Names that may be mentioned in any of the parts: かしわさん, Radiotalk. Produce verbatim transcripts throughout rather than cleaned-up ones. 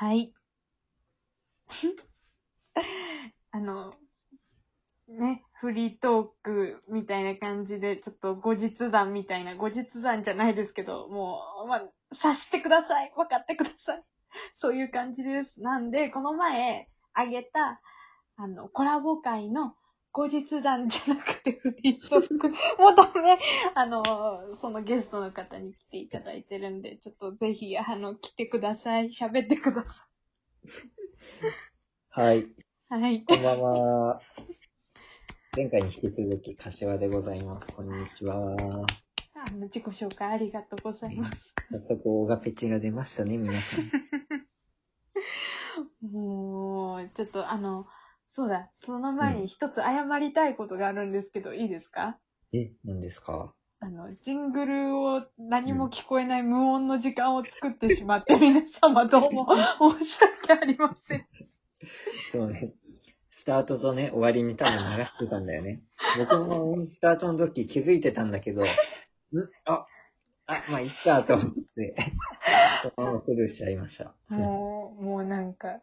はい。あの、ね、フリートークみたいな感じで、ちょっと後日談みたいな、後日談じゃないですけど、もう、まあ、察してください。分かってください。そういう感じです。なんで、この前、あげた、あの、コラボ会の後日談じゃなくてフリートーク。もうダメ。あの、そのゲストの方に来ていただいてるんで、ちょっとぜひ、あの、来てください。喋ってください。はい。はい。こんばんは。前回に引き続き、柏でございます。こんにちは。あの、自己紹介ありがとうございます。早速、オガペチが出ましたね、皆さん。もう、ちょっとあの、そうだ、その前に一つ謝りたいことがあるんですけど、うん、いいですか？え、何ですか？あの、ジングルを何も聞こえない無音の時間を作ってしまって、うん、皆様どうも申し訳ありません。そうね。スタートとね、終わりに多分流してたんだよね。僕もスタートの時気づいてたんだけど、んあ、あ、まあ、いっかと思って、そのままスルーしちゃいました。もう、もうなんか、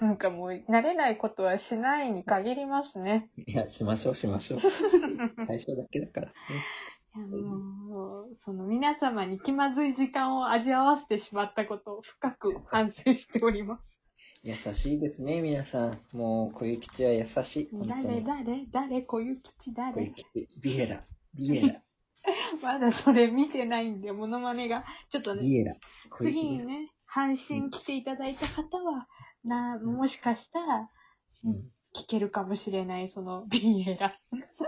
なんかもう、慣れないことはしないに限りますね。いや、しましょう、しましょう。最初だけだから、ね。いや、もう、その皆様に気まずい時間を味わわせてしまったことを深く反省しております。優しいですね、皆さん。もう、小雪ちは優しい。誰、誰、誰、小雪ち、誰。小雪ち、ビエラ、ビエラ。まだそれ見てないんで、モノマネが。ちょっとね、ビエラ、次にね、配信来ていただいた方は、な、もしかしたら、うん、聞けるかもしれない、その、ビエラ。そ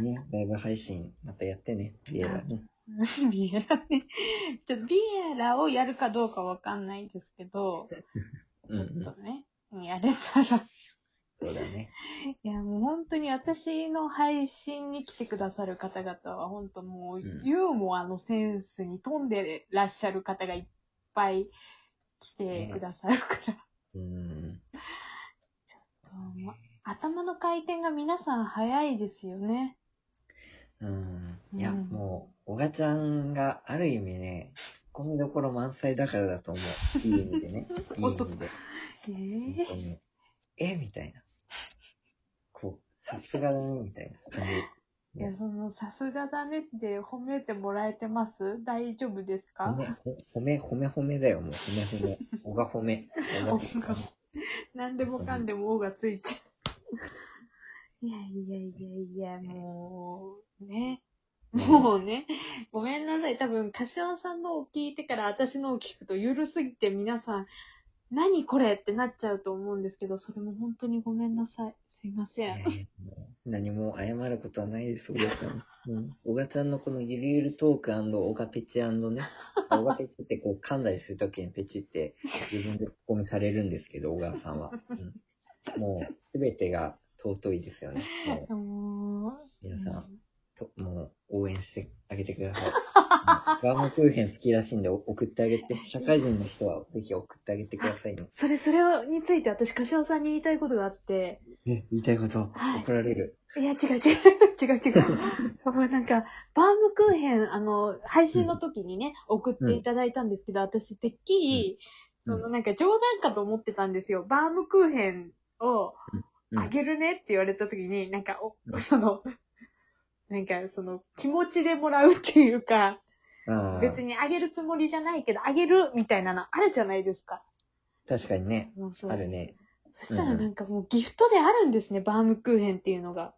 うね、ライブ配信、またやってね、ビエラね。ビエラね。ちょっと、ビエラをやるかどうかわかんないですけど、ちょっとね、うんうん、やれたら。そうだね。いや、もう本当に私の配信に来てくださる方々は、本当もう、うん、ユーモアのセンスに富んでらっしゃる方がいっぱい来てくださるから。ね、うん。ちょっと、ま、頭の回転が皆さん早いですよね。うん。いや、うん、もう、おがちゃんがある意味ね、ツッコミどころ満載だからだと思う。いい意味でね。いい意味で。えー、えみたいな。こう、さすがだね、みたいな感じ。いや、その、さすがだねって褒めてもらえてます？大丈夫ですか？褒め、褒め、褒めだよ、もう。褒め、褒め。おが褒め。なんでもかんでもおがついちゃう。いやいやいやいや、もう、ね。もうね、ごめんなさい。多分、柏さんのを聞いてから私のを聞くとゆるすぎて皆さん、何これってなっちゃうと思うんですけど、それも本当にごめんなさい。すいません。何も謝ることはないです、おがちゃん。うん、おがちゃんのこのゆるゆるトーク&おがペチ&ね、おがペチってこう噛んだりするときにペチって自分でツッコミされるんですけど、おがさんは。うん、もう、すべてが尊いですよね。もう皆さん。と、もう、応援してあげてください。バームクーヘン好きらしいんで送ってあげて、社会人の人はぜひ送ってあげてくださいね。それ、それについて私、柏さんに言いたいことがあって。え、言いたいこと、はい、怒られる。いや、違う違う、違う違う。もうなんか、バームクーヘン、あの、配信の時にね、うん、送っていただいたんですけど、私、てっきり、うん、そのなんか冗談かと思ってたんですよ。バームクーヘンをあげるねって言われた時に、なんか、お、うん、その、なんか、その、気持ちでもらうっていうか、別にあげるつもりじゃないけど、あげるみたいなのあるじゃないですか。確かにね。あるね。そしたらなんかもうギフトであるんですね、うん、バームクーヘンっていうのが。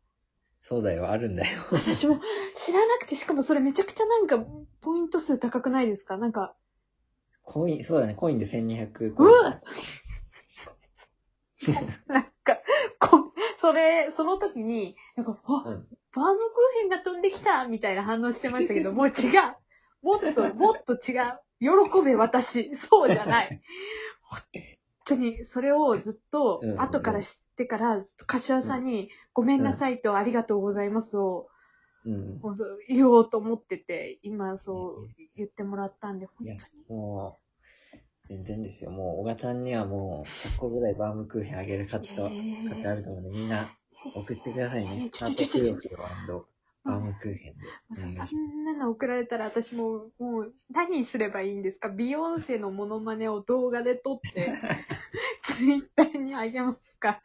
そうだよ、あるんだよ。私も知らなくて、しかもそれめちゃくちゃなんか、ポイント数高くないですか？なんか。コイン、そうだね、コインでせんにひゃく。うわなんか、こ、それ、その時に、なんか、あ、うん、バームクーヘンが飛んできたみたいな反応してましたけど、もう違う。もっと、もっと違う。喜べ私。そうじゃない。本当に、それをずっと、後から知ってから、ずっと柏さんに、ごめんなさいとありがとうございますを、本当言おうと思ってて、今そう言ってもらったんで、本当に。もう、全然ですよ。もう、おがちゃんにはもう、ひゃっこぐらいバームクーヘンあげる価値と、価値あると思うので、みんな。送ってくださいね。いやいやちょちょちょちょバウムクーヘンで。そんなの送られたら私も、もう、何すればいいんですか？ビヨンセのモノマネを動画で撮って、ツイッターにあげますか？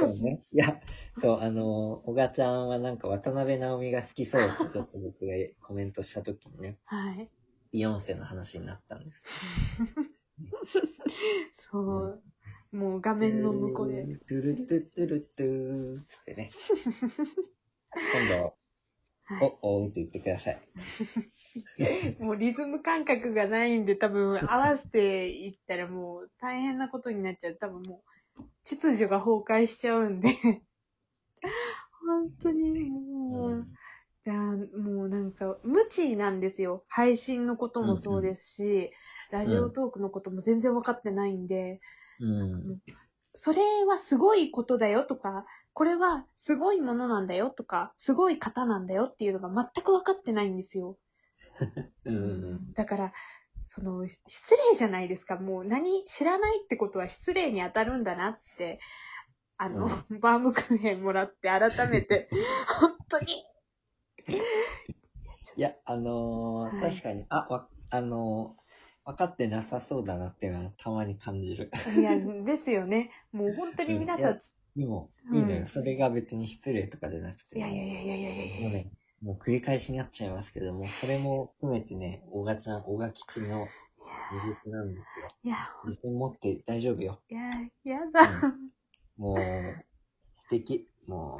そうね。いや、そう、あの、小賀ちゃんはなんか渡辺直美が好きそうってちょっと僕がコメントしたときにね、はい。ビヨンセの話になったんです。そう。もう画面の向こうで。トゥルトゥトゥルトゥーってね。今度、はい、おおーって言ってください。もうリズム感覚がないんで、多分合わせていったらもう大変なことになっちゃう。多分もう秩序が崩壊しちゃうんで。本当にもう、うん、だもうなんか無知なんですよ。配信のこともそうですし、うんうん、ラジオトークのことも全然分かってないんで、うん、それはすごいことだよとか、これはすごいものなんだよとか、すごい方なんだよっていうのが全く分かってないんですよ。うん、だから、その、失礼じゃないですか。もう何、知らないってことは失礼に当たるんだなって、あの、うん、バームクーヘンもらって改めて、本当に。いや、あのーはい、確かに、あ、わ、あのー、分かってなさそうだなっていうのはたまに感じる。いや、ですよね。もう本当に皆さん、うん、でも、いいのよ、うん。それが別に失礼とかじゃなくて。いやいやいやいやいやいや。もうね、もう繰り返しになっちゃいますけども、それも含めてね、小賀ちゃん、小賀吉の魅力なんですよ。いや。自信持って大丈夫よ。いや、やだ、うん。もう、素敵。も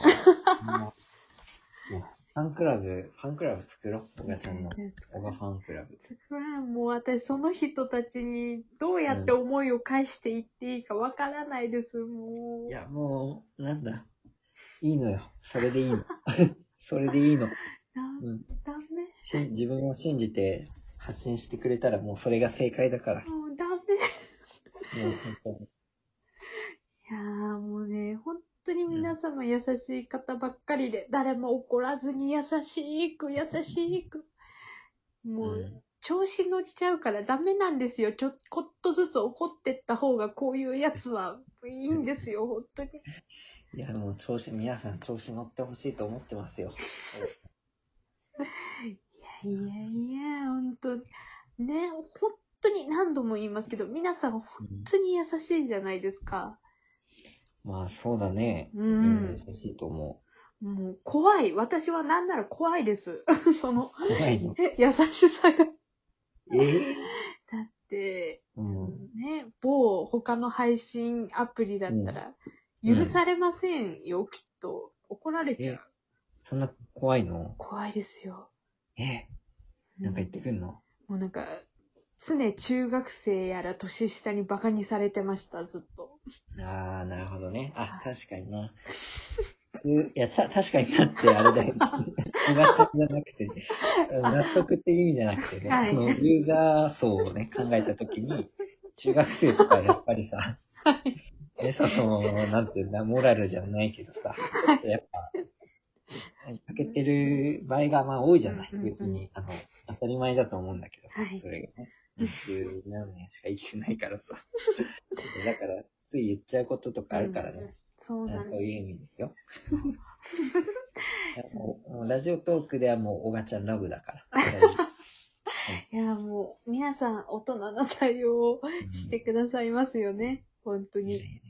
う、もう、もうファンクラブ、ファンクラブ作ろう。小賀ちゃんの。小賀ファンクラブ。作らん。もう私、その人たちにどうやって思いを返していっていいかわからないです、うん、もう。いや、もう、なんだ。いいのよ。それでいいの。それでいいの。うん、ダメし。自分を信じて発信してくれたら、もうそれが正解だから。もうダメ。もう本当に。いやー、もうね、本当本当に皆様優しい方ばっかりで、うん、誰も怒らずに優しく優しく、もう調子乗っちゃうからダメなんですよ。ちょっとずつ怒ってった方がこういうやつはいいんですよ。本当に。いや、もう調子、皆さん調子乗ってほしいと思ってますよ。いやいやいや、本当ね、本当に何度も言いますけど、皆さん本当に優しいじゃないですか。まあそうだね。うん。優しいと思う。もう怖い。私はなんなら怖いです。その怖いの優しさが。えー、だって、うん、ね、某他の配信アプリだったら許されませんよ、うん、きっと怒られちゃう。そんな怖いの？怖いですよ。えー、なんか言ってくんの？もうなんか常中学生やら年下にバカにされてましたずっと。ああ、なるほどね。あ、確かにな。いや、た、確かになって、あれだよ。小賀ちゃんじゃなくて、納得って意味じゃなくてね、はい、のユーザー層をね、考えたときに、中学生とかやっぱりさ、え、その、なんていうんだ、モラルじゃないけどさ、ちょっとやっぱ、かけてる場合がまあ多いじゃない。別に、あの、当たり前だと思うんだけどさ、はい、それがね、にじゅうなんねんしか生きてないからさ、だから、つい言っちゃうこととかあるからね。うん、そうなんです。そういう意味ですよ。そう。ラジオトークではもう、おがちゃんラブだから。いや、もう、皆さん、大人な対応をしてくださいますよね。うん、本当に。ね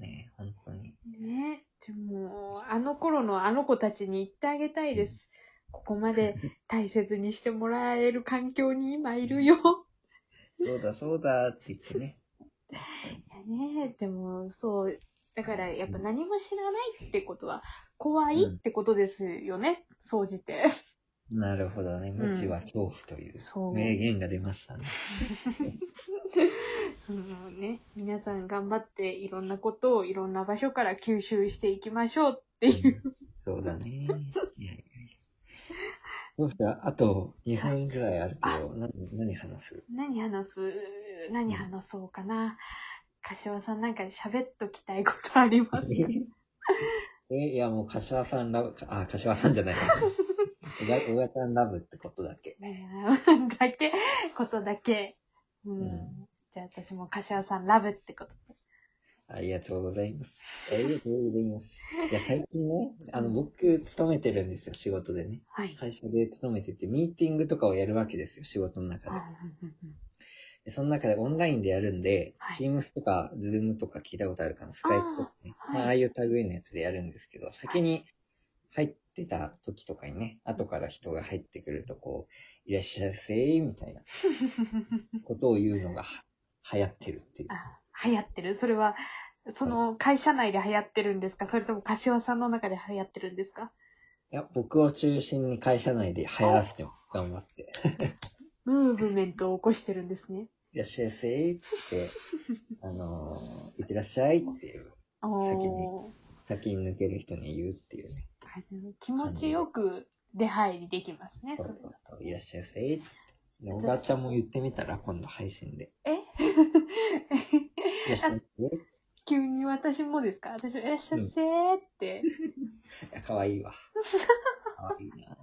え、ねえ、本当に。ねえ。でも、あの頃のあの子たちに言ってあげたいです。うん、ここまで大切にしてもらえる環境に今いるよ。そうだ、そうだ、って言ってね。いやね、でもそうだからやっぱ何も知らないってことは怖いってことですよね、うん、総じて。なるほどね。無知は恐怖という名言が出ましたね。そのね、皆さん頑張っていろんなことをいろんな場所から吸収していきましょうっていう、うん、そうだね。いやいや、どうした？あとにふんぐらいあるけど、はい、何、何話す？何話す？何話そうかな。柏さん、なんか喋っときたいことありますか？え、いや、もう柏さんラブ、あ、柏さんじゃない。小賀ちゃんラブってことだけ。だけ、ことだけ。うん。うん、じゃあ私も柏さんラブってこと。ありがとうございます。ありがとうございます。いや、最近ね、あの、僕、勤めてるんですよ、仕事でね。はい、会社で勤めてて、ミーティングとかをやるわけですよ、仕事の中で。でその中でオンラインでやるんで、はい、Teams とか Zoom とか聞いたことあるかな、Skype とかね。あ、まあ、はい、ああいう類のやつでやるんですけど、先に入ってた時とかにね、後から人が入ってくると、こう、いらっしゃいませー、みたいなことを言うのが流行ってるっていう。流行ってる？それは、その会社内で流行ってるんですか？それとも柏さんの中で流行ってるんですか？いや、僕を中心に会社内で流行らせても頑張って。ムーブメントを起こしてるんですね。いらっしゃいせーって、あのー、いってらっしゃいっていう、先に、先に抜ける人に言うっていうね。気持ちよく出入りできますね、それだと。いらっしゃいせーって。おばあちゃんも言ってみたら、今度配信で。えいらっしゃいせーって。急に私もですか？私もいらっしゃいせーって。うん、いや、かわいいわ。かわいいな。いや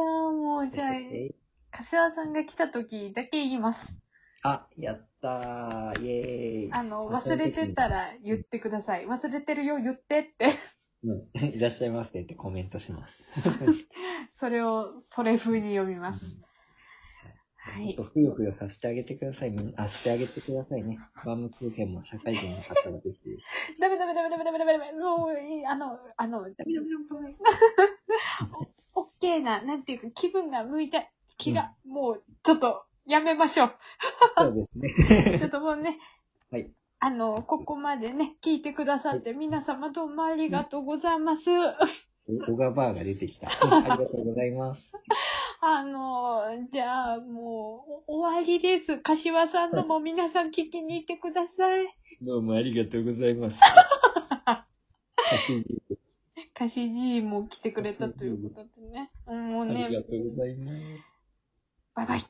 ー、もう、じゃあ、柏さんが来た時だけ言います。あ、やったー、イエーイ。あの、忘れてたら言ってください。忘れてるよ、言ってって。うん、いらっしゃいませってコメントします。それを、それ風に読みます。うん、はい。ふよふよさせてあげてください。あ、してあげてくださいね。バームクーヘンも社会人の方ができてるし。ダメダメダメダメダメダメダメ。もういい、あの、あの、ダメダメダメダメ。オッケーな、なんていうか、気分が向いた。気が、うん、もう、ちょっと、やめましょう。そうですね。ちょっともうね、はい。あの、ここまでね、聞いてくださって、はい、皆様どうもありがとうございます。オガバーが出てきた。ありがとうございます。あの、じゃあ、もう、終わりです。柏さんのも皆さん聞きに行ってください。どうもありがとうございます。カシジも来てくれたということでね。もうね。ありがとうございます。バイバイ。